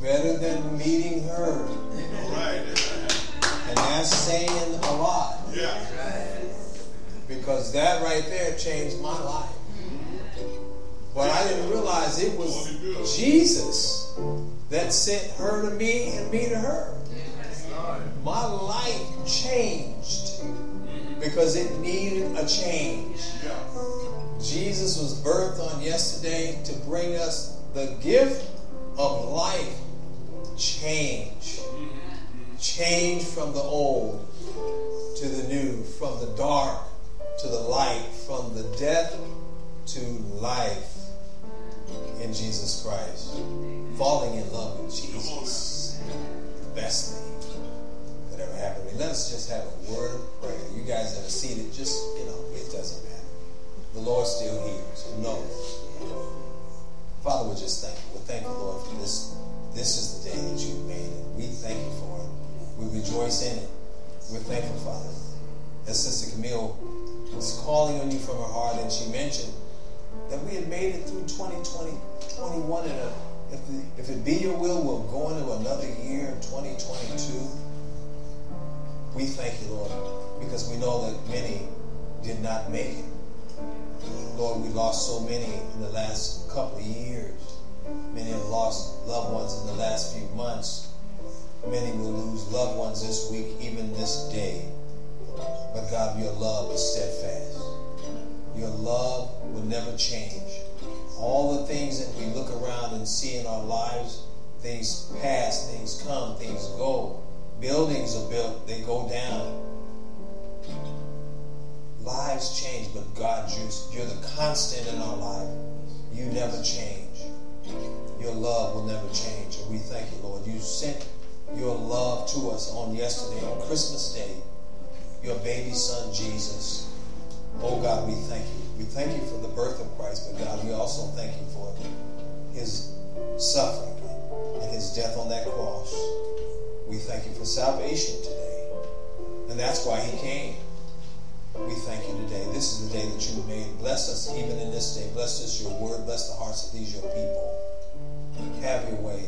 better than meeting her. All right. And that's saying a lot. Yeah. Because that right there changed my life. But I didn't realize it was Jesus that sent her to me and me to her. My life changed because it needed a change. Jesus was birthed on yesterday to bring us the gift of life change. Change from the old to the new, from the dark to the light, from the death to life in Jesus Christ. Falling in love with Jesus. The best thing that ever happened to me. Let us just have a word of prayer. You guys that are seated, just, it doesn't matter. The Lord still hears. Who knows? Father, we're just thankful. We're thankful, Lord, for this. This is the day that you've made it. We thank you for it. We rejoice in it. We're thankful, Father. As Sister Camille was calling on you from her heart, and she mentioned that we had made it through 2020, 21, and if it be your will, we'll go into another year, 2022. We thank you, Lord, because we know that many did not make it. Lord, we lost so many in the last couple of years. Many have lost loved ones in the last few months. Many will lose loved ones this week, even this day. But God, your love is steadfast. Your love will never change. All the things that we look around and see in our lives, things pass, things come, things go. Buildings are built, they go down. Lives change, but God, you're the constant in our life. You never change. Your love will never change. And we thank you, Lord. You sent your love to us on yesterday, on Christmas Day, your baby son, Jesus. Oh, God, we thank you. We thank you for the birth of Christ, but God, we also thank you for his suffering and his death on that cross. We thank you for salvation today. And that's why he came. We thank you today. This is the day that you made. Bless us even in this day. Bless us, your word. Bless the hearts of these, your people. Have your way.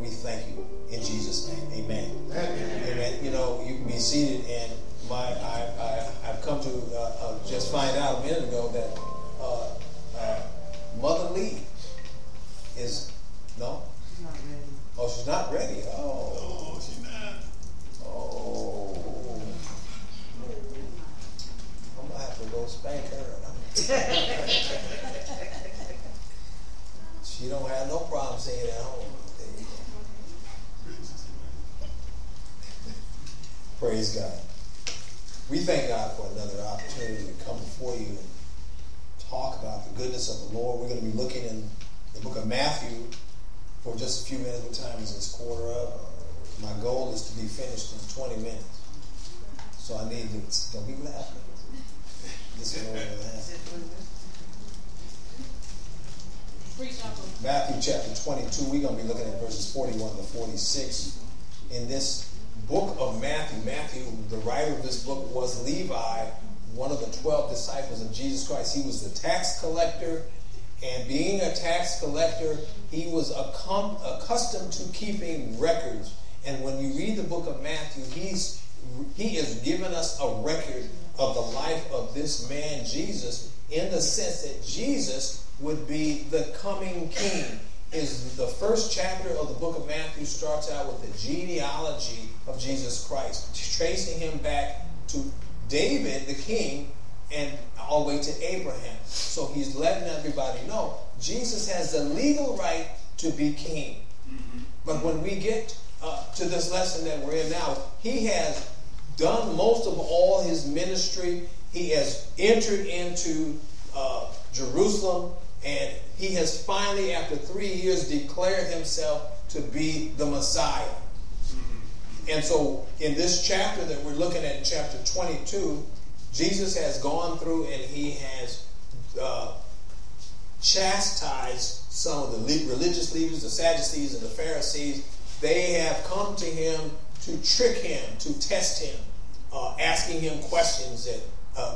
We thank you in Jesus' name. Amen. Amen. Amen. You can be seated. And I've come to just find out a minute ago that Mother Lee is, no? She's not ready. Oh, she's not ready. Oh. Oh, she's not. Oh. I have to go spank her. She don't have no problem staying at home. Praise God. We thank God for another opportunity to come before you and talk about the goodness of the Lord. We're going to be looking in the book of Matthew for just a few minutes. What time is this? Quarter up. My goal is to be finished in 20 minutes. So I need to don't be laughing. Matthew chapter 22, we're going to be looking at verses 41 to 46. In this book of Matthew, the writer of this book was Levi, one of the 12 disciples of Jesus Christ. He was the tax collector, and being a tax collector, he was accustomed to keeping records. And when you read the book of Matthew, he has given us a record of the life of this man Jesus, in the sense that Jesus would be the coming king. Is the first chapter of the book of Matthew starts out with the genealogy of Jesus Christ, tracing him back to David the king and all the way to Abraham. So he's letting everybody know Jesus has the legal right to be king. But when we get to this lesson that we're in now, he has done most of all his ministry. He has entered into Jerusalem, and he has finally, after 3 years, declared himself to be the Messiah. And so in this chapter that we're looking at, in chapter 22, Jesus has gone through and he has chastised some of the religious leaders, the Sadducees and the Pharisees. They have come to him to trick him, to test him, asking him questions that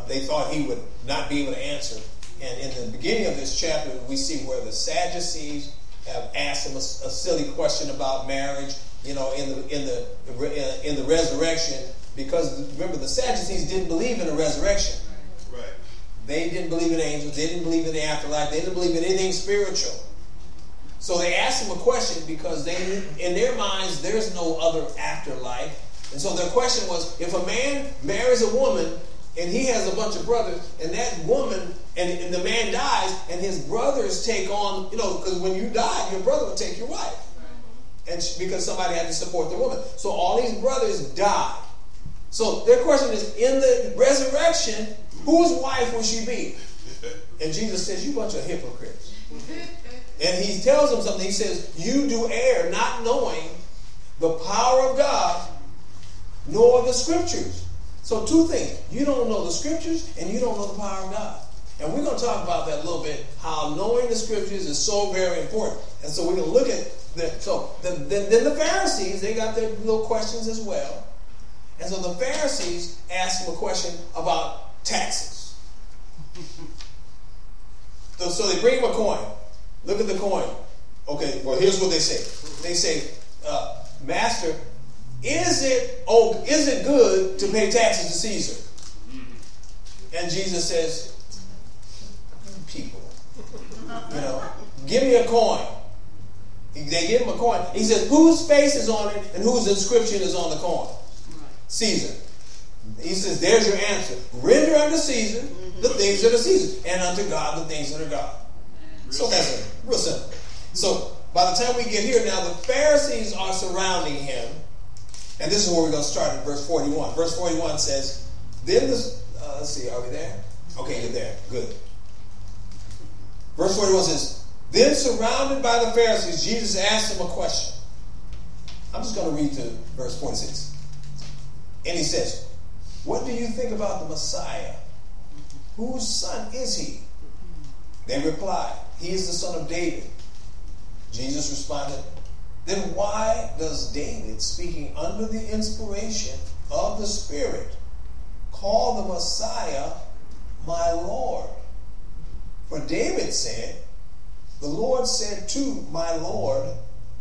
they thought he would not be able to answer. And in the beginning of this chapter, we see where the Sadducees have asked him a silly question about marriage, you know, in the resurrection, because remember the Sadducees didn't believe in the resurrection. Right. They didn't believe in angels. They didn't believe in the afterlife. They didn't believe in anything spiritual. So they asked him a question because they, in their minds, there's no other afterlife. And so their question was, if a man marries a woman and he has a bunch of brothers, and that woman, and the man dies, and his brothers take on, you know, because when you die, your brother will take your wife. And because somebody had to support the woman. So all these brothers died. So their question is, in the resurrection, whose wife will she be? And Jesus says, you bunch of hypocrites. And he tells them something. He says, you do err, not knowing the power of God, nor the scriptures. So two things. You don't know the scriptures, and you don't know the power of God. And we're going to talk about that a little bit, how knowing the scriptures is so very important. And so we're going to look at that. So then the Pharisees, they got their little questions as well. And so the Pharisees asked him a question about taxes. So they bring him a coin. Look at the coin. Okay, well, here's what they say. They say, Master, is it good to pay taxes to Caesar? And Jesus says, people, you know, give me a coin. They give him a coin. He says, whose face is on it and whose inscription is on the coin? Caesar. He says, there's your answer. Render unto Caesar the things that are Caesar, and unto God the things that are God. So that's it. Real simple. So by the time we get here now, the Pharisees are surrounding him. And this is where we're going to start in verse 41. Verse 41 says, then this, let's see, are we there? Okay, you're there. Good. Verse 41 says, then surrounded by the Pharisees, Jesus asked them a question. I'm just going to read to verse 46. And he says, what do you think about the Messiah? Whose son is he? They replied, he is the son of David. Jesus responded, then why does David, speaking under the inspiration of the Spirit, call the Messiah my Lord? For David said, the Lord said to my Lord,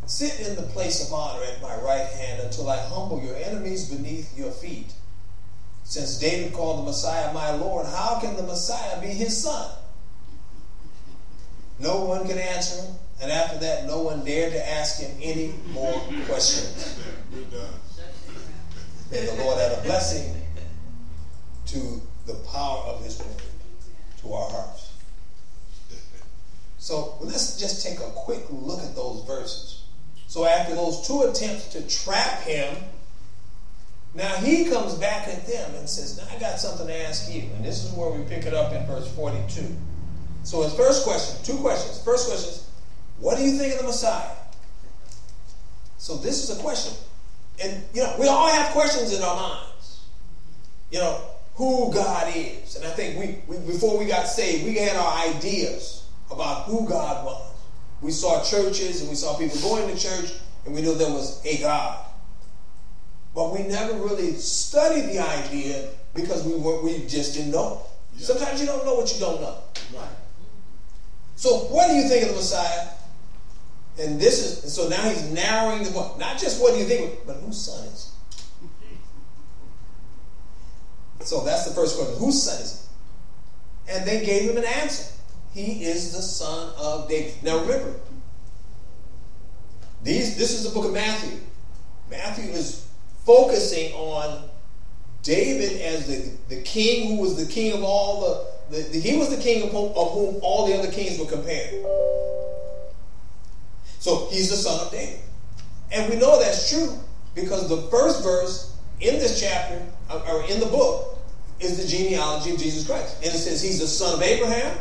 sit in the place of honor at my right hand until I humble your enemies beneath your feet. Since David called the Messiah my Lord, how can the Messiah be his son? No one could answer him, and after that, no one dared to ask him any more questions. May the Lord add a blessing to the power of his word to our hearts. So let's just take a quick look at those verses. So after those two attempts to trap him, now he comes back at them and says, now I got something to ask you. And this is where we pick it up in verse 42. So his first question, two questions. First question is, what do you think of the Messiah? So this is a question. And, you know, we all have questions in our minds. You know, who God is. And I think we before we got saved, we had our ideas about who God was. We saw churches and we saw people going to church and we knew there was a God. But we never really studied the idea because we just didn't know. Yeah. Sometimes you don't know what you don't know. Right. So what do you think of the Messiah? And this is, and so now he's narrowing the book. Not just what do you think of, but whose son is he? So that's the first question. Whose son is he? And they gave him an answer. He is the son of David. Now remember, this is the book of Matthew. Matthew is focusing on David as the king who was the king of all the he was the king of whom all the other kings were compared. So he's the son of David. And we know that's true because the first verse in this chapter, or in the book, is the genealogy of Jesus Christ. And it says he's the son of Abraham,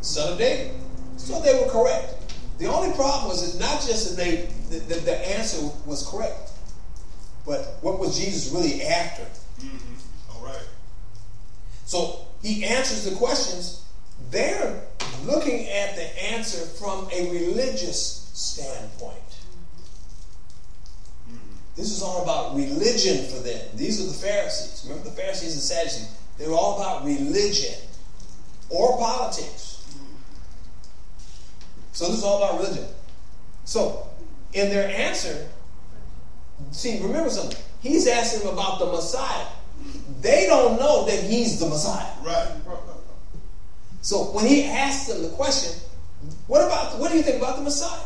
son of David. So they were correct. The only problem was it's not just that the answer was correct, but what was Jesus really after? Mm-hmm. All right. So he answers the questions. They're looking at the answer from a religious standpoint. This is all about religion for them. These are the Pharisees. Remember the Pharisees and Sadducees? They were all about religion or politics. So this is all about religion. So, in their answer, see, remember something. He's asking them about the Messiah. They don't know that he's the Messiah. Right. So when he asks them the question, what do you think about the Messiah?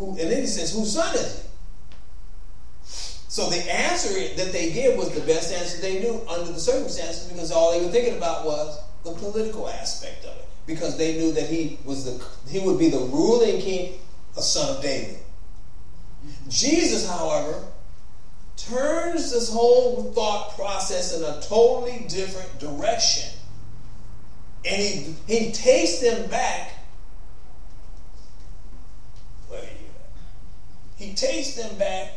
And then he says, whose son is he? So the answer that they gave was the best answer they knew under the circumstances, because all they were thinking about was the political aspect of it, because they knew that he would be the ruling king, a son of David. Jesus, however, turns this whole thought process in a totally different direction. And he takes them back. Where are you at? He takes them back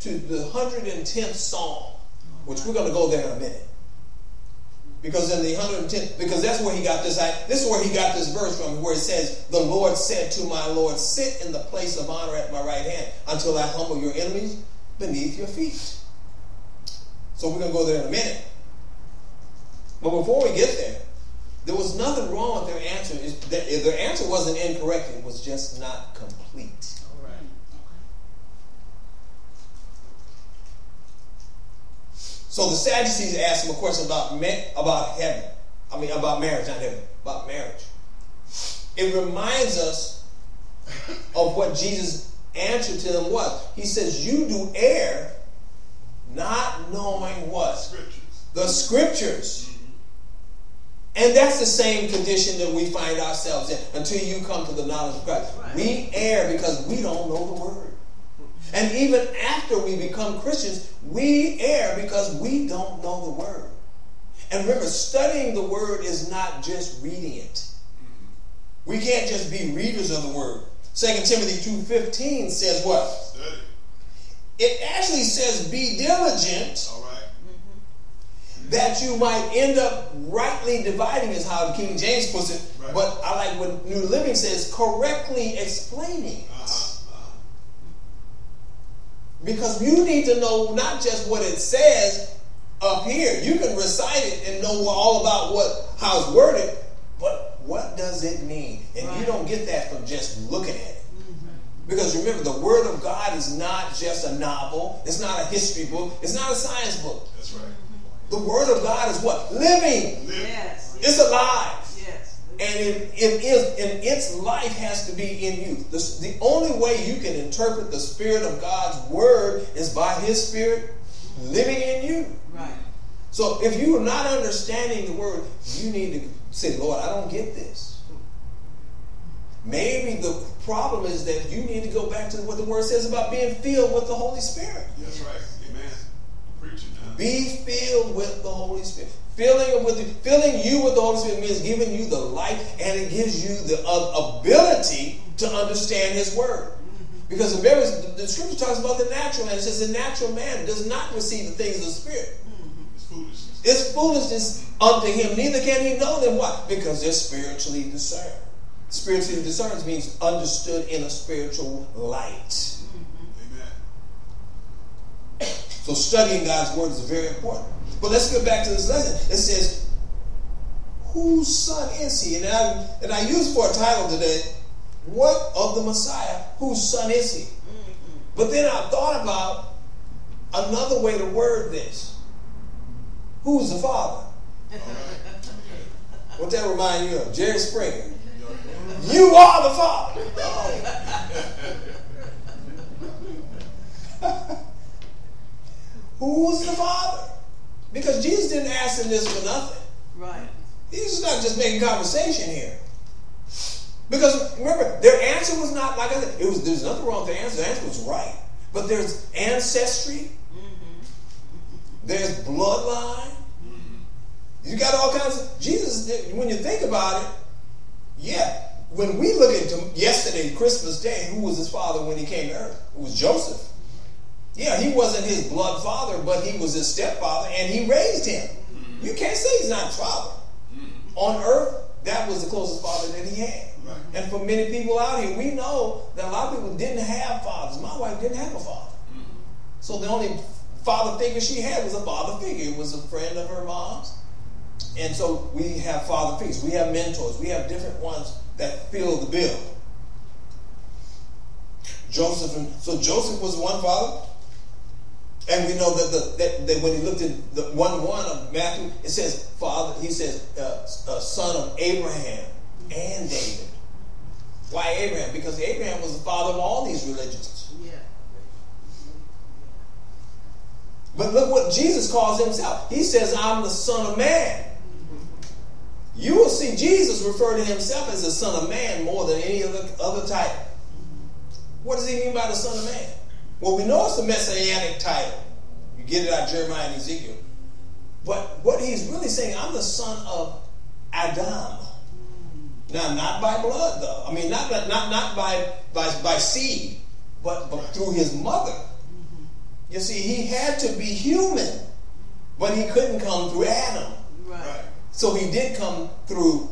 to the 110th Psalm, which we're going to go there in a minute. Because in the 110th, because that's where he got this. This is where he got this verse from, where it says, "The Lord said to my Lord, sit in the place of honor at my right hand until I humble your enemies beneath your feet." So we're going to go there in a minute. But before we get there, there was nothing wrong with their answer. Their answer wasn't incorrect. It was just not complete. All right. So the Sadducees asked him a question about marriage, not heaven, about marriage. It reminds us of what Jesus' answer to them was. He says, "You do err, not knowing what? The Scriptures." And that's the same condition that we find ourselves in until you come to the knowledge of Christ. Right. We err because we don't know the Word. And even after we become Christians, we err because we don't know the Word. And remember, studying the Word is not just reading it. We can't just be readers of the Word. 2 Timothy 2:15 says what? Study. It actually says be diligent. All right. That you might end up rightly dividing, is how the King James puts it. Right. But I like what New Living says, correctly explaining. Because you need to know not just what it says up here. You can recite it and know all about how it's worded, but what does it mean? And right. You don't get that from just looking at it. Because remember, the Word of God is not just a novel. It's not a history book. It's not a science book. That's right. The Word of God is what? Living. Yes. It's alive. Yes. And its life has to be in you. The only way you can interpret the Spirit of God's Word is by His Spirit living in you. Right. So if you are not understanding the Word, you need to say, "Lord, I don't get this." Maybe the problem is that you need to go back to what the Word says about being filled with the Holy Spirit. That's right. Amen. Be filled with the Holy Spirit. Filling you with the Holy Spirit means giving you the light, and it gives you the ability to understand His Word. Because the Scripture talks about the natural man. It says the natural man does not receive the things of the Spirit. It's foolishness. It's foolishness unto him. Neither can he know them. Why? Because they're spiritually discerned. Spiritually discerned means understood in a spiritual light. So studying God's Word is very important. But let's get back to this lesson. It says, whose son is he? And I used for a title today, what of the Messiah? Whose son is he? But then I thought about another way to word this. Who's the father? What that remind you of? Jerry Springer. You are the father. Who's the father? Because Jesus didn't ask him this for nothing. Right. He's not just making conversation here. Because remember, their answer was not, like I said, there's nothing wrong with the answer. The answer was right. But there's ancestry. Mm-hmm. There's bloodline. Mm-hmm. You got all kinds of... Jesus, when you think about it, yeah, when we look at yesterday, Christmas Day, who was his father when he came to earth? It was Joseph. Yeah, he wasn't his blood father, but he was his stepfather, and he raised him. Mm-hmm. You can't say he's not his father. Mm-hmm. On earth, that was the closest father that he had. Right. And for many people out here, we know that a lot of people didn't have fathers. My wife didn't have a father. Mm-hmm. So the only father figure she had was a father figure. It was a friend of her mom's. And so we have father figures. We have mentors. We have different ones that fill the bill. Joseph. And so Joseph was one father. And we know that, that when he looked at the 1:1 of Matthew, it says, "Father," he says, "son of Abraham and David." Why Abraham? Because Abraham was the father of all these religions. Yeah. But look what Jesus calls himself. He says, "I'm the Son of Man." You will see Jesus refer to himself as the Son of Man more than any other title. What does he mean by the Son of Man? Well, we know it's a messianic title. You get it out of Jeremiah and Ezekiel. But what he's really saying, I'm the son of Adam. Now, not by blood, though. I mean, not by seed, but through his mother. You see, he had to be human, but he couldn't come through Adam. Right. So he did come through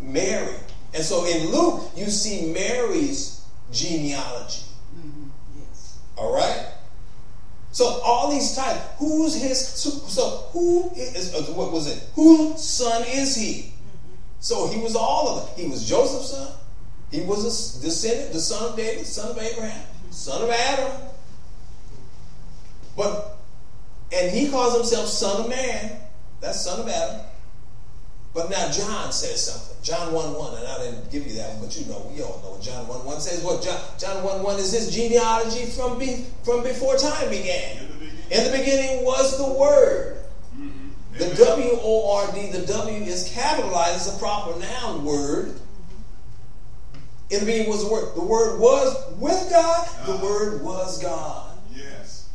Mary. And so in Luke, you see Mary's genealogy. All right. So all these types. Who's his? So who is? What was it? Whose son is he? So he was all of it. He was Joseph's son. He was a descendant, the son of David, son of Abraham, son of Adam. But and he calls himself Son of Man. That's son of Adam. But now John says something. John 1:1, and I didn't give you that one, but you know, we all know John 1:1 says what? John 1:1 is his genealogy from before time began. In the beginning was the Word. Mm-hmm. The W-O-R-D, the W is capitalized. It's a proper noun, Word. Mm-hmm. In the beginning was the Word. The Word was with God. The Word was God. Yes.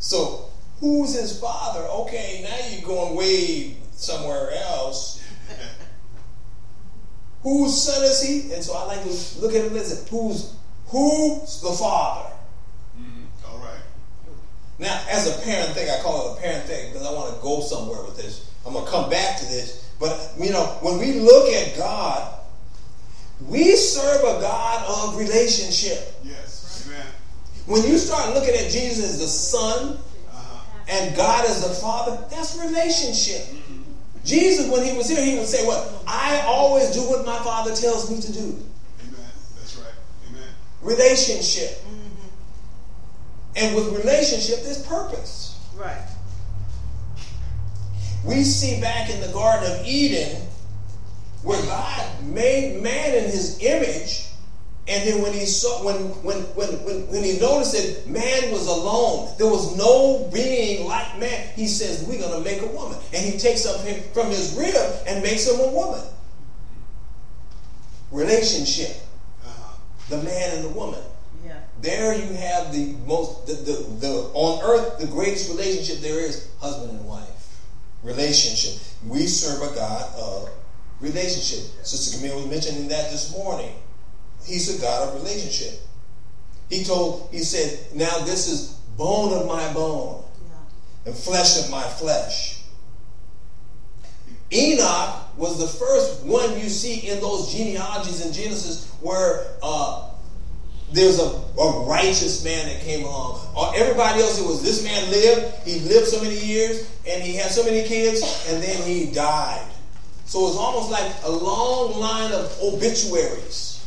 So, who's his father? Okay, now you're going way somewhere else. Whose son is he? And so I like to look at him and listen. Who's the father? Mm-hmm. All right. Now, as a parent thing, I call it a parent thing because I want to go somewhere with this. I'm going to come back to this. But, you know, when we look at God, we serve a God of relationship. Yes. Right. Amen. When you start looking at Jesus as the son and God as the father, that's relationship. Mm-hmm. Jesus, when he was here, he would say, "What? I always do what my Father tells me to do." Amen. That's right. Amen. Relationship. Mm-hmm. And with relationship, there's purpose. Right. We see back in the Garden of Eden where God made man in his image, and then when he saw, when he noticed that man was alone, there was no being like man, he says, "We're going to make a woman." And he takes up him from his rib and makes him a woman. Relationship. The man and the woman. Yeah. There you have the most, the on earth, the greatest relationship there is, husband and wife. Relationship. We serve a God of relationship. Sister Camille was mentioning that this morning. He's a God of relationship. He said, "Now this is bone of my bone and flesh of my flesh." Enoch was the first one you see in those genealogies in Genesis where there's a righteous man that came along. Everybody else, it was this man lived. He lived so many years and he had so many kids and then he died. So it's almost like a long line of obituaries.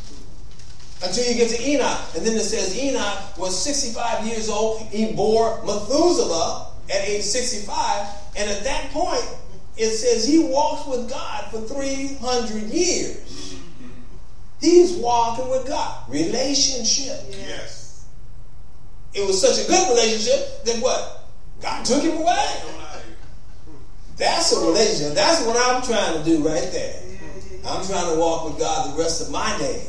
Until you get to Enoch. And then it says Enoch was 65 years old. He bore Methuselah at age 65. And at that point, it says he walked with God for 300 years. He's walking with God. Relationship. Yes. It was such a good relationship that what? God took him away. That's a relationship. That's what I'm trying to do right there. I'm trying to walk with God the rest of my days.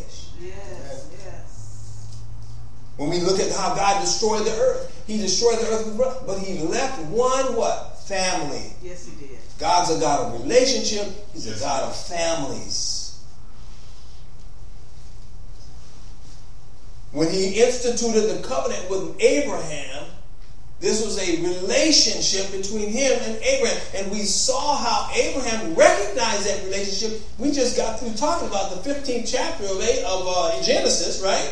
When we look at how God destroyed the earth, he destroyed the earth, but he left one what? Family. Yes, he did. God's a God of relationship. He's a God of families. When he instituted the covenant with Abraham, this was a relationship between him and Abraham. And we saw how Abraham recognized that relationship. We just got through talking about the 15th chapter of Genesis, right?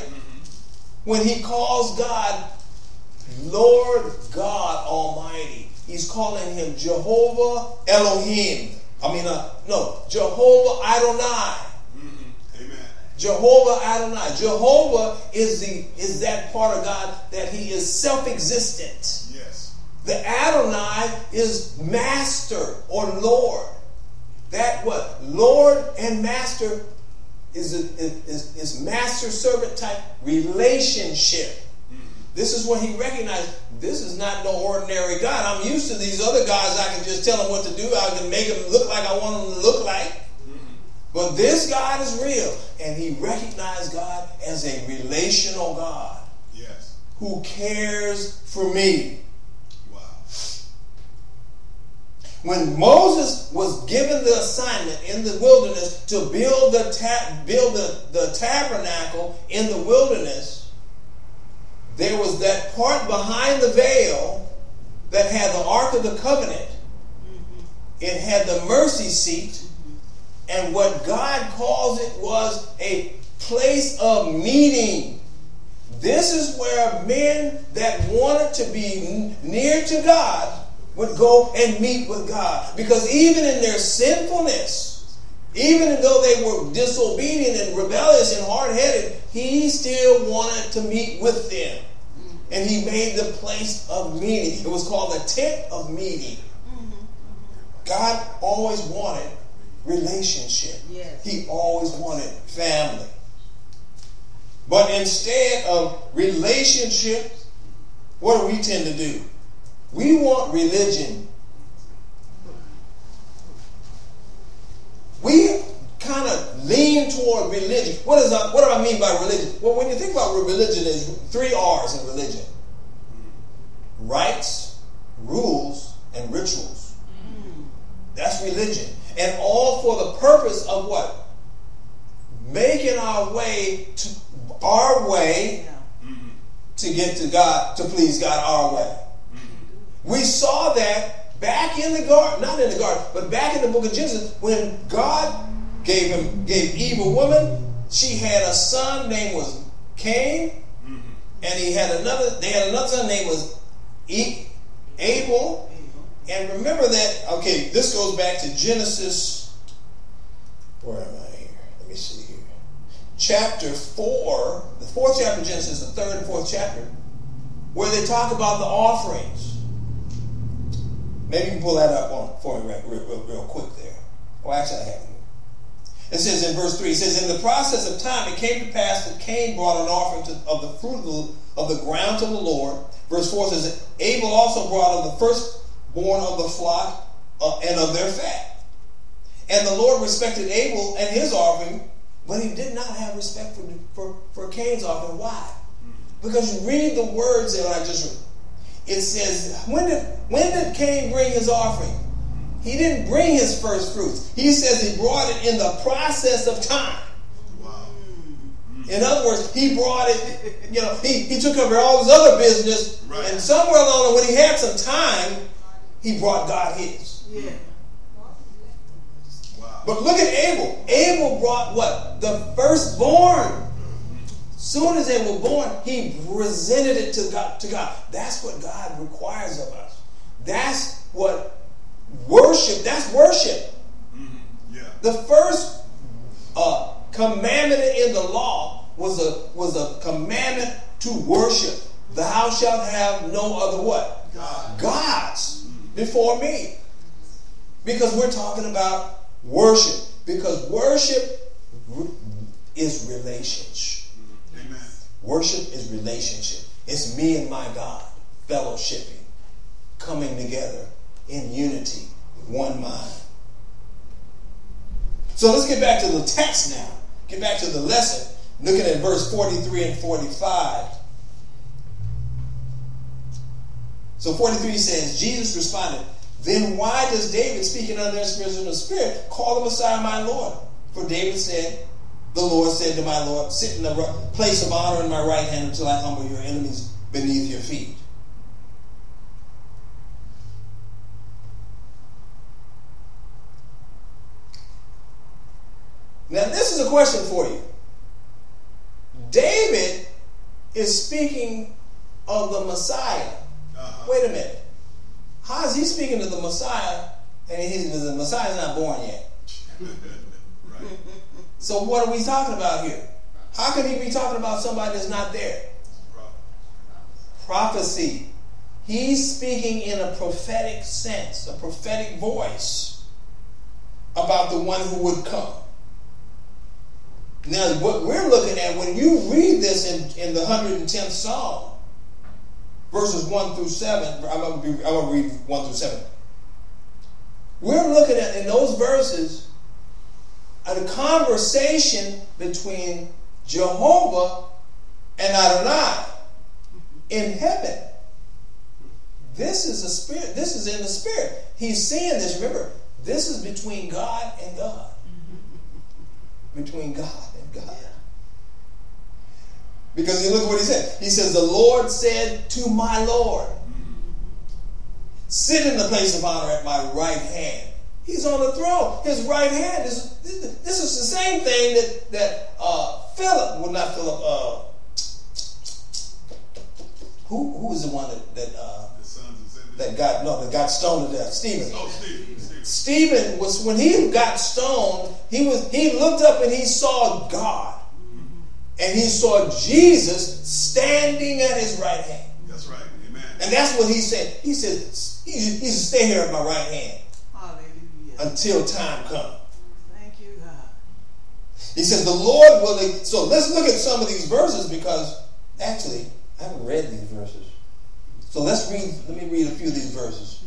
When he calls God Lord God Almighty, he's calling him Jehovah Elohim. Jehovah Adonai. Mm-hmm. Amen. Jehovah Adonai. Jehovah is that part of God that he is self-existent. Yes. The Adonai is master or Lord. That what? Lord and master is master-servant type relationship. This is what he recognized. This is not no ordinary God. I'm used to these other gods. I can just tell them what to do. I can make them look like I want them to look like. Mm-hmm. But this God is real. And he recognized God as a relational God. Yes. Who cares for me. Wow. When Moses was given the assignment in the wilderness to build the tabernacle in the wilderness, there was that part behind the veil that had the Ark of the Covenant. It had the mercy seat. And what God calls it was a place of meeting. This is where men that wanted to be near to God would go and meet with God. Because even in their sinfulness, even though they were disobedient and rebellious and hard-headed, he still wanted to meet with them. And he made the place of meeting. It was called the tent of meeting. God always wanted relationship. Yes. He always wanted family. But instead of relationship, what do we tend to do? We want religion. We kind of lean toward religion. What do I mean by religion? Well, when you think about religion, there's 3 R's in religion. Rites, rules, and rituals. That's religion. And all for the purpose of what? Making our way to get to God, to please God our way. We saw that back in the garden, not in the garden, but back in the book of Genesis, when God gave Eve a woman. She had a son named was Cain, and they had another son named was Abel. And remember that, okay, this goes back to Genesis. Where am I here? Let me see here. Chapter 4, the 4th chapter of Genesis, the 3rd and 4th chapter, where they talk about the offerings. Maybe you can pull that up for me real quick there. Oh, actually I haven't. It says in verse 3, it says, in the process of time it came to pass that Cain brought an offering of the fruit of the ground to the Lord. Verse 4 says, Abel also brought of the firstborn of the flock and of their fat. And the Lord respected Abel and his offering, but he did not have respect for Cain's offering. Why? Because you read the words that I just read. It says, when did Cain bring his offering? He didn't bring his first fruits. He says he brought it in the process of time. Wow. In other words, he brought it, he took over all his other business, right. And somewhere along the way, when he had some time, he brought God his. Yeah. Wow. But look at Abel. Abel brought what? The firstborn. Soon as they were born, he presented it to God. That's what God requires of us. That's what worship, that's worship. Mm-hmm. Yeah. The first commandment in the law was a commandment to worship. Thou shalt have no other what? Gods before me. Because we're talking about worship. Because worship is relationship. Amen. Worship is relationship. It's me and my God fellowshipping, coming together in unity, one mind. So let's get back to the text now. Get back to the lesson. Looking at verse 43 and 45. So 43 says, Jesus responded, then why does David, speaking under the inspiration of the Spirit, call the Messiah my Lord? For David said, the Lord said to my Lord, sit in the place of honor in my right hand until I humble your enemies beneath your feet. Now, this is a question for you. David is speaking of the Messiah. Uh-huh. Wait a minute. How is he speaking to the Messiah? And the Messiah's not born yet. Right. So what are we talking about here? How can he be talking about somebody that's not there? Prophecy. He's speaking in a prophetic sense, a prophetic voice about the one who would come. Now, what we're looking at, when you read this in the 110th Psalm, verses 1 through 7, I'm going to read 1 through 7. We're looking at, in those verses, at a conversation between Jehovah and Adonai in heaven. This is a spirit. This is in the spirit. He's saying this. Remember, this is between God and God. Between God and God. Because look at what he said. He says, the Lord said to my Lord, sit in the place of honor at my right hand. He's on the throne. His right hand is, this is the same thing that Philip, well not Philip, who was the one that got stoned to death? Stephen. Oh, Stephen was, when he got stoned, he looked up and he saw God. Mm-hmm. And he saw Jesus standing at his right hand. That's right. Amen. And that's what he said. He said, he should stay here at my right hand. Hallelujah. Until time comes. Thank you, God. He says, the Lord will. So let's look at some of these verses, because actually, I haven't read these verses. So let me read a few of these verses.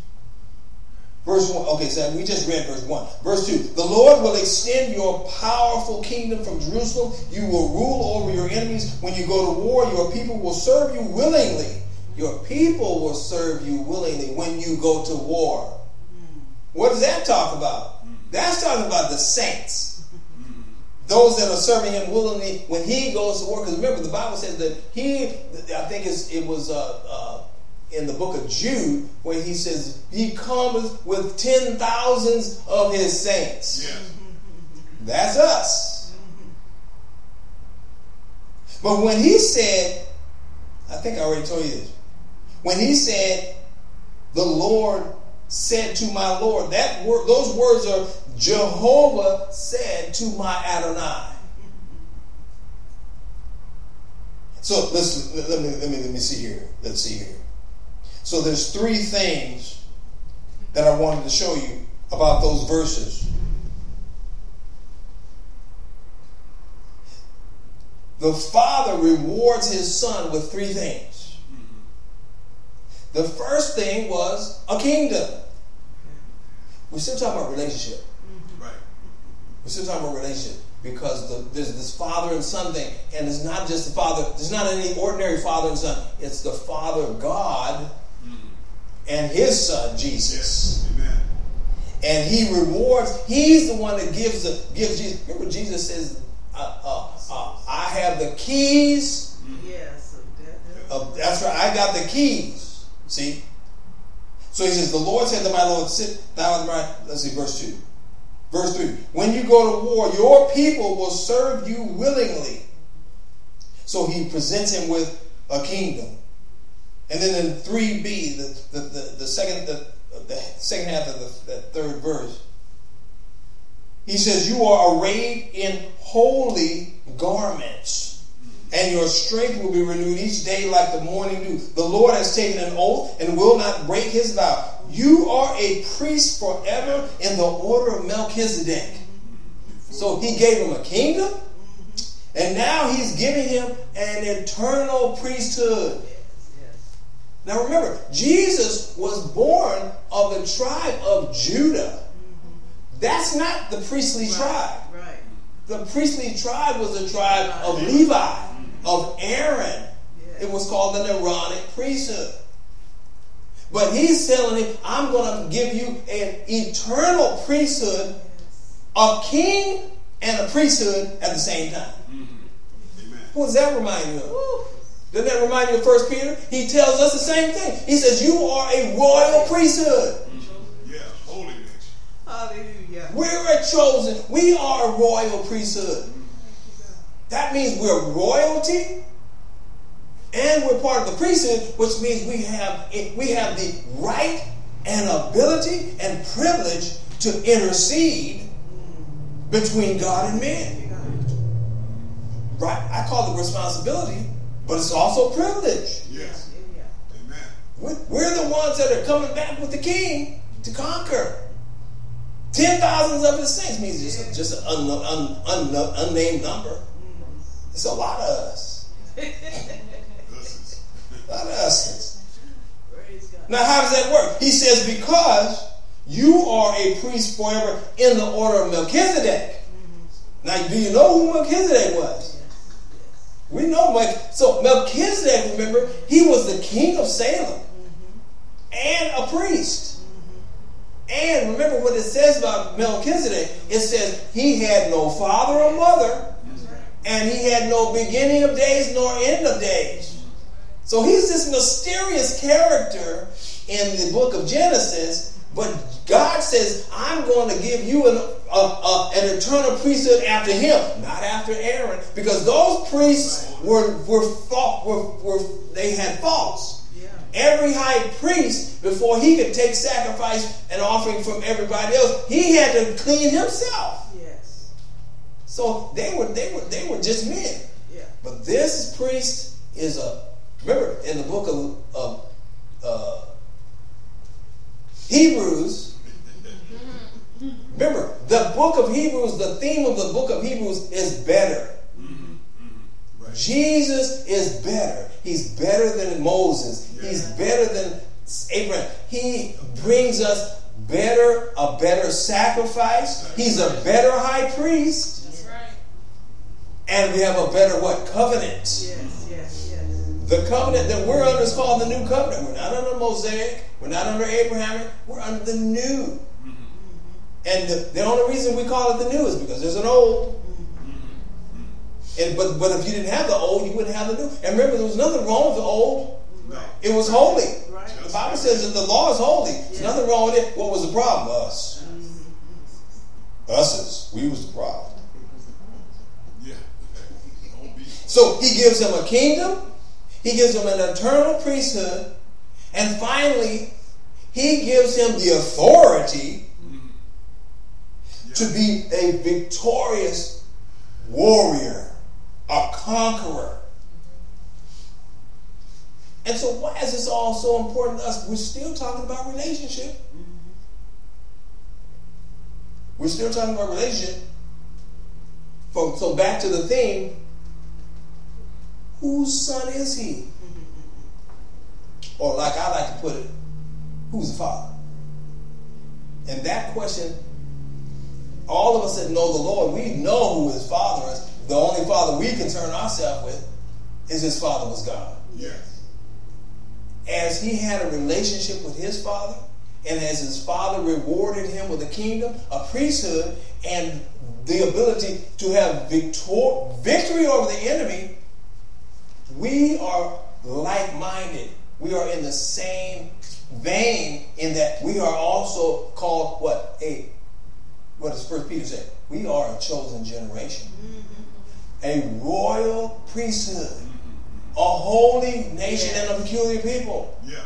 Verse 1, okay, so we just read verse 1. Verse 2, the Lord will extend your powerful kingdom from Jerusalem. You will rule over your enemies. When you go to war, your people will serve you willingly. Your people will serve you willingly when you go to war. What does that talk about? That's talking about the saints. Those that are serving him willingly when he goes to war. Because remember, the Bible says that I think it was in the book of Jude, where he says he comes with 10,000s of his saints. Yes. That's us. But when he said, I think I already told you this, when he said, the Lord said to my Lord, that word, those words are Jehovah said to my Adonai. So let me see here. Let's see here. So there's three things that I wanted to show you about those verses. The Father rewards his Son with three things. The first thing was a kingdom. We're still talking about relationship. We're still talking about relationship, because there's this father and son thing, and it's not just the father. There's not any ordinary father and son. It's the Father God and his Son Jesus. Yes. Amen. And he rewards. He's the one that gives Jesus. Remember, Jesus says, "I have the keys." Yes. That's right. I got the keys. See. So he says, the Lord said to my Lord, sit down at my. Let's see, verse 2. Verse 3. When you go to war, your people will serve you willingly. So he presents him with a kingdom. And then in 3b, the second half of that third verse, he says, you are arrayed in holy garments, and your strength will be renewed each day like the morning dew. The Lord has taken an oath and will not break his vow. You are a priest forever in the order of Melchizedek. So he gave him a kingdom, and now he's giving him an eternal priesthood. Now remember, Jesus was born of the tribe of Judah. That's not the priestly tribe. The priestly tribe was the tribe of Levi, of Aaron. It was called the Aaronic priesthood. But he's telling him, I'm going to give you an eternal priesthood, a king and a priesthood at the same time. Mm-hmm. Amen. What does that remind you of? Woo. Doesn't that remind you of 1 Peter? He tells us the same thing. He says, you are a royal priesthood. Mm-hmm. Yeah, holy. Hallelujah. We're a chosen. We are a royal priesthood. Mm-hmm. That means we're royalty. And we're part of the priesthood, which means we have the right and ability and privilege to intercede between God and men. right, I call it responsibility, but it's also privilege. Yes. Yeah. Amen. We're the ones that are coming back with the King to conquer. 10,000 of his saints means just an unnamed number. It's a lot of us. A lot of us. Now, how does that work? He says, because you are a priest forever in the order of Melchizedek. Now, do you know who Melchizedek was? We know Melchizedek. So Melchizedek, remember, he was the king of Salem and a priest. And remember what it says about Melchizedek. It says he had no father or mother, and he had no beginning of days nor end of days. So he's this mysterious character in the book of Genesis, but God says, I'm going to give you an eternal priesthood after him, not after Aaron, because those priests they had faults. Every high priest, before he could take sacrifice and offering from everybody else, he had to clean himself. Yes. So they were just men. Yeah. But this priest is remember in the book of Hebrews. Remember the book of Hebrews. The theme of the book of Hebrews is better. Jesus is better. He's better than Moses. Yeah. He's better than Abraham. He brings us a better sacrifice. He's a better high priest. That's right. And we have a better what? Covenant. Yes. The covenant that we're under is called the new covenant. We're not under Mosaic. We're not under Abrahamic. We're under the new. Mm-hmm. And the only reason we call it the new is because there's an old. But if you didn't have the old, you wouldn't have the new. And remember, there was nothing wrong with the old. Right. It was holy. Right. The Bible says that the law is holy. Yeah. There's nothing wrong with it. What was the problem? Us. We was the problem. Yeah. So he gives him a kingdom. He gives him an eternal priesthood. And finally, he gives him the authority to be a victorious warrior. A conqueror. And so why is this all so important to us? We're still talking about relationship. We're still talking about relationship. So back to the theme. Whose son is he? Or like I like to put it, who's the father? And that question, all of us that know the Lord, we know who his father is. The only father we concern ourselves with is his father was God. Yes. As he had a relationship with his father, and as his father rewarded him with a kingdom, a priesthood, and the ability to have victory over the enemy, we are like-minded. We are in the same vein in that we are also called what? What does 1 Peter say? We are a chosen generation. A royal priesthood, a holy nation, and a peculiar people. Yeah.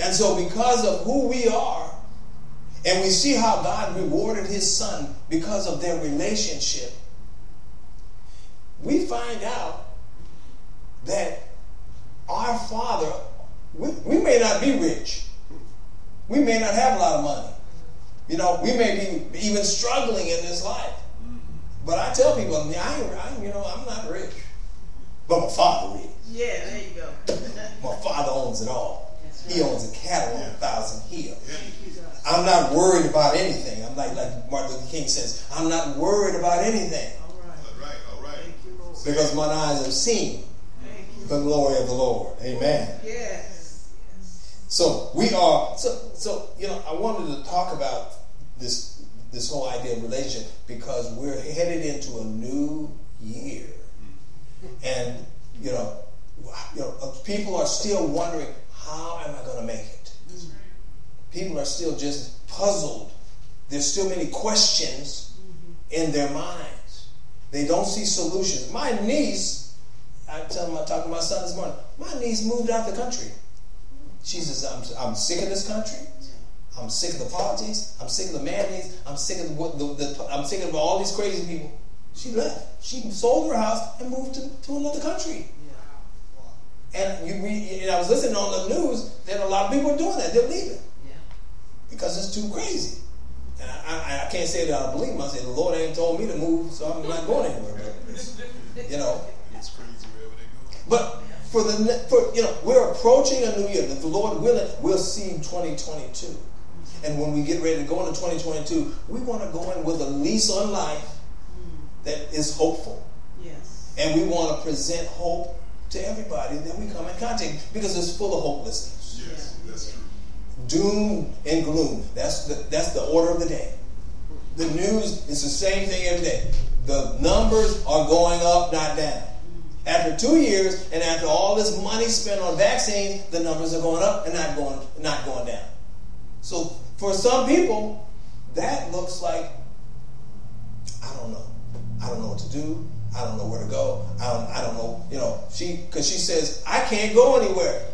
And so because of who we are, and we see how God rewarded his son because of their relationship, we find out that our father, we may not be rich. We may not have a lot of money. You know, we may be even struggling in this life. But I tell people, I'm not rich, but my father is. Yeah, there you go. My father owns it all. Right. He owns the cattle on 1,000 hills. Yeah. I'm not worried about anything. I'm like Martin Luther King says, I'm not worried about anything. All right. Because mine eyes have seen the glory of the Lord. Amen. Yes. So we are. So I wanted to talk about this. This whole idea of relationship, because we're headed into a new year, and people are still wondering, how am I going to make it? People are still just puzzled. There's still many questions in their minds. They don't see solutions. My niece, I talked to my son this morning. My niece moved out of the country. She says, "I'm sick of this country. I'm sick of the politics. I'm sick of the mandates. I'm sick of all these crazy people. She left. She sold her house and moved to another country. Yeah. And I was listening on the news that a lot of people are doing that. They're leaving. Yeah. Because it's too crazy. And I can't say that I believe myself. The Lord ain't told me to move, so I'm not going anywhere. But, you know. It's crazy wherever they go. But for we're approaching a new year. If the Lord willing, we'll see 2022. And when we get ready to go into 2022, we want to go in with a lease on life that is hopeful. Yes. And we want to present hope to everybody that we come in contact, because it's full of hopelessness. Yes, that's true. Doom and gloom. That's the order of the day. The news is the same thing every day. The numbers are going up, not down. After 2 years and after all this money spent on vaccines, the numbers are going up and not going down. So for some people, that looks like, I don't know. I don't know what to do. I don't know where to go. I don't know. You know, because she says, I can't go anywhere.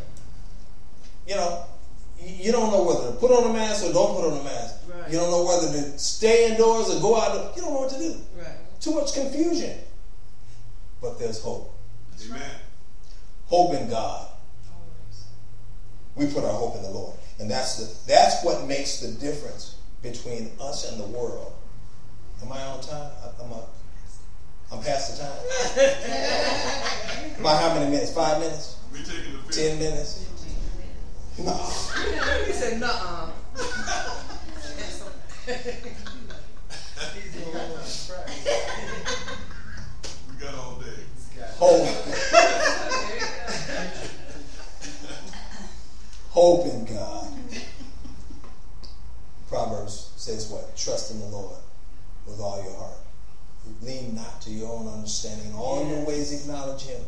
You know, you don't know whether to put on a mask or don't put on a mask. Right. You don't know whether to stay indoors or go out. You don't know what to do. Right. Too much confusion. But there's hope. Amen. Hope in God. We put our hope in the Lord. And that's what makes the difference between us and the world. Am I on time? I'm past the time. By how many minutes? 5 minutes? 10 minutes? 15 minutes. No. He said, nuh-uh. We got all day. Hope in God. Proverbs says what? Trust in the Lord with all your heart. Lean not to your own understanding. In all your ways acknowledge Him.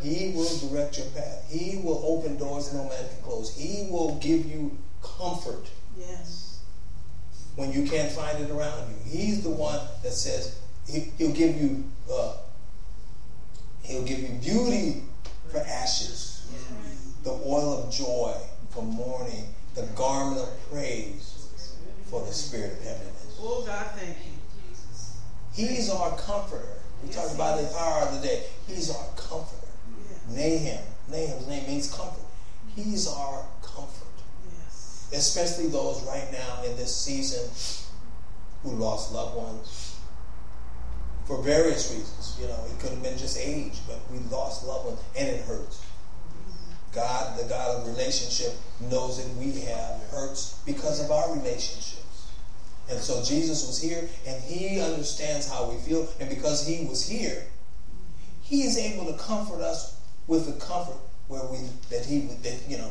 He will direct your path. He will open doors no man can close. He will give you comfort. Yes. When you can't find it around you. He's the one that says He'll give you beauty for ashes. The oil of joy for mourning. The garment of praise for the spirit of heaviness. Oh God, thank you. He's our comforter. We talked about the power of the day. He's our comforter. Yeah. Nahum's name means comfort. He's our comfort. Yes. Especially those right now in this season who lost loved ones for various reasons. You know, it could have been just age, but we lost loved ones and it hurts. God, the God of relationship, knows that we have hurts because of our relationship. And so Jesus was here, and He understands how we feel. And because He was here, He is able to comfort us with the comfort that Amen.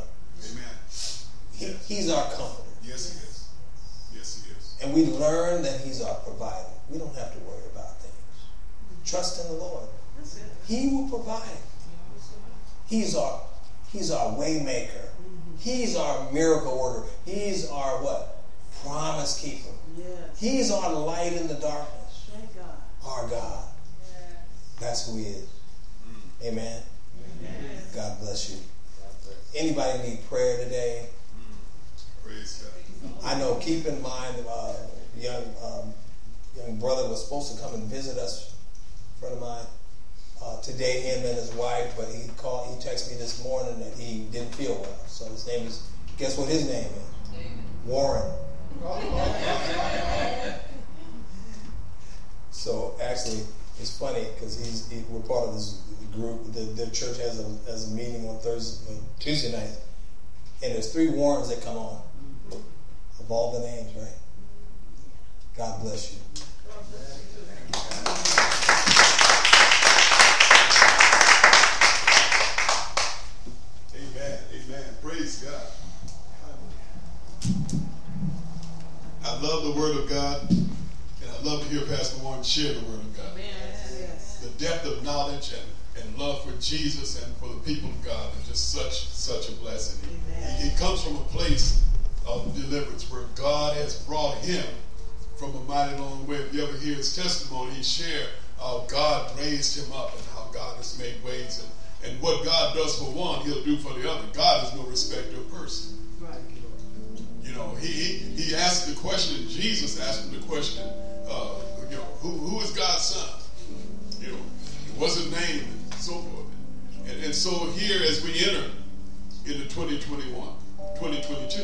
He's our comforter. Yes, He is. Yes, He is. And we learn that He's our provider. We don't have to worry about things. Trust in the Lord. That's it. He will provide. He's our way maker. Mm-hmm. He's our miracle worker. He's our what? Promise keeper. Yes. He's our light in the darkness. Thank God. Our God. Yes. That's who He is. Mm. Amen. Amen. God bless you. God bless. Anybody need prayer today? Mm. Praise God. I know. Keep in mind, young brother was supposed to come and visit us. A friend of mine today, him and his wife, but he texted me this morning that he didn't feel well. So his name is. Guess what his name is? David. Warren. So actually, it's funny because we're part of this group. The church has a meeting on Tuesday night, and there's 3 Warrens that come on. Of all the names, right? God bless you. God bless you. Amen. Amen. Praise God. I love the Word of God, and I love to hear Pastor Warren share the Word of God. Amen. Yes. The depth of knowledge and love for Jesus and for the people of God is just such a blessing. He comes from a place of deliverance where God has brought him from a mighty long way. If you ever hear his testimony, he shared how God raised him up and how God has made ways. And what God does for one, He'll do for the other. God is no respecter of person. You know, he asked the question, Jesus asked him the question, who is What's his name? And so forth. And so here, as we enter into 2021, 2022,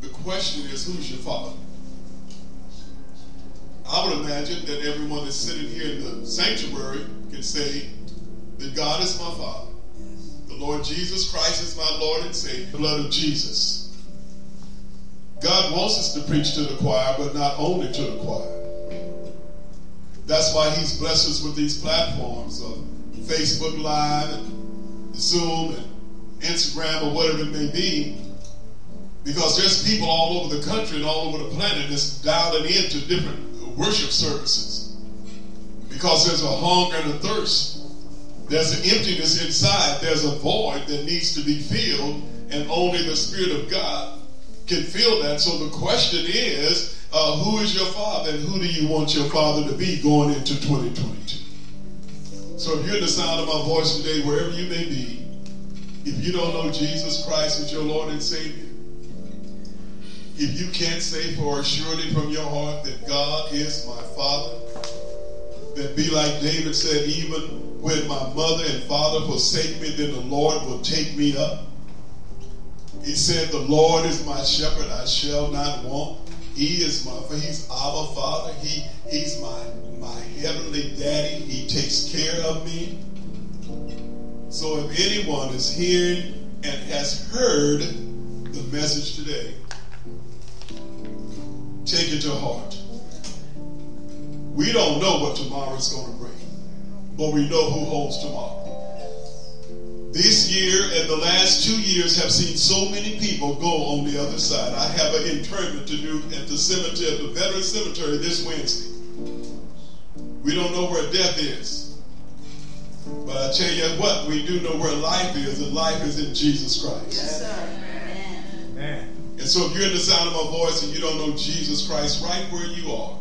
the question is, who's your father? I would imagine that everyone that's sitting here in the sanctuary can say that God is my Father. The Lord Jesus Christ is my Lord and Savior. The blood of Jesus. God wants us to preach to the choir, but not only to the choir. That's why he's blessed us with these platforms of Facebook Live and Zoom and Instagram or whatever it may be. Because there's people all over the country and all over the planet that's dialing into different worship services. Because there's a hunger and a thirst. There's an emptiness inside. There's a void that needs to be filled. And only the Spirit of God can fill that. So the question is, who is your father and who do you want your father to be going into 2022? So if you're the sound of my voice today, wherever you may be, if you don't know Jesus Christ as your Lord and Savior, if you can't say for a surety from your heart that God is my Father, then be like David said, even when my mother and father forsake me, then the Lord will take me up. He said, the Lord is my shepherd, I shall not want. He is my Father. He's our Father. He's my heavenly daddy. He takes care of me. So if anyone is hearing and has heard the message today, take it to heart. We don't know what tomorrow is going to bring, but we know who holds tomorrow. This year and the last 2 years have seen so many people go on the other side. I have an interment to do at the cemetery, the Veterans Cemetery, this Wednesday. We don't know where death is, but I tell you what, we do know where life is, and life is in Jesus Christ. Yes, sir. Amen. And so if you're in the sound of my voice and you don't know Jesus Christ, right where you are,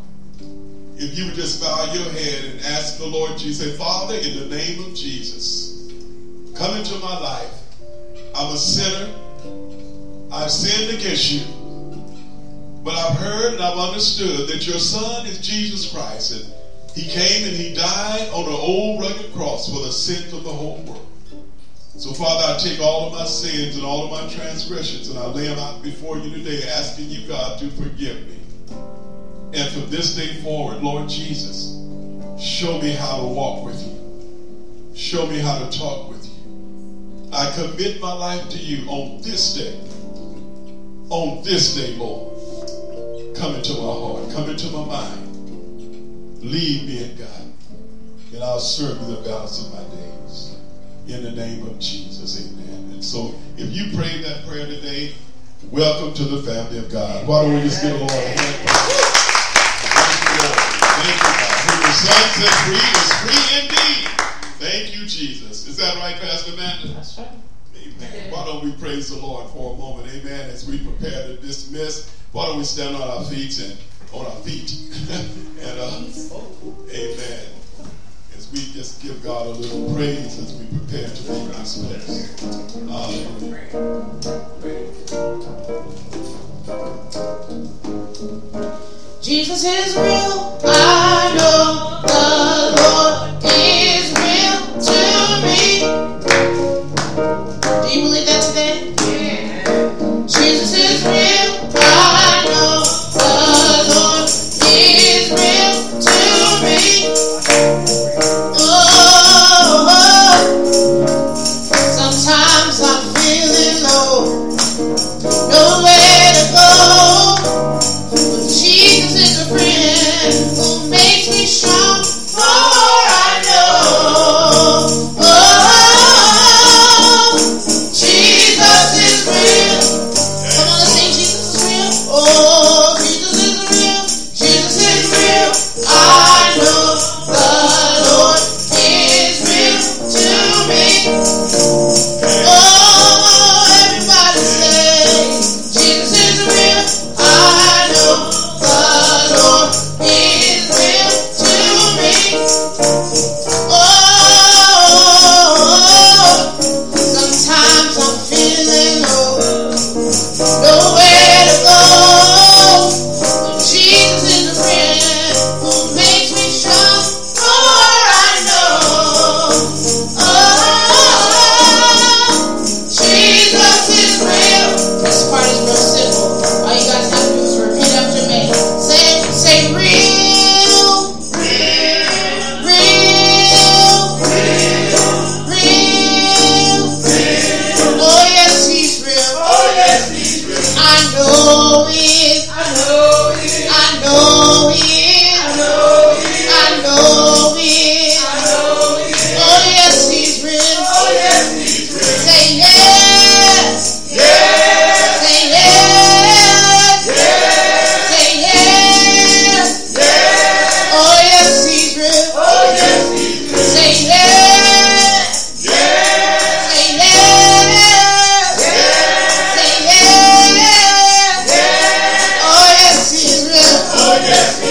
if you would just bow your head and ask the Lord Jesus, say, Father, in the name of Jesus, come into my life. I'm a sinner. I've sinned against you. But I've heard and I've understood that your son is Jesus Christ. And he came and he died on an old rugged cross for the sins of the whole world. So, Father, I take all of my sins and all of my transgressions and I lay them out before you today, asking you, God, to forgive me. And from this day forward, Lord Jesus, show me how to walk with you. Show me how to talk with you. I commit my life to you on this day. On this day, Lord, come into my heart, come into my mind. Lead me and guide me, and I'll serve you the balance of my days. In the name of Jesus, amen. And so, if you prayed that prayer today, welcome to the family of God. Why don't we just give the Lord a hand? Thank you, God. When your son set free, is free indeed. Thank you, Jesus. Is that right, Pastor Amanda? That's right. Amen. Why don't we praise the Lord for a moment, amen, as we prepare to dismiss. Why don't we stand on our feet and amen. We just give God a little praise as we prepare to leave this place. Jesus is real.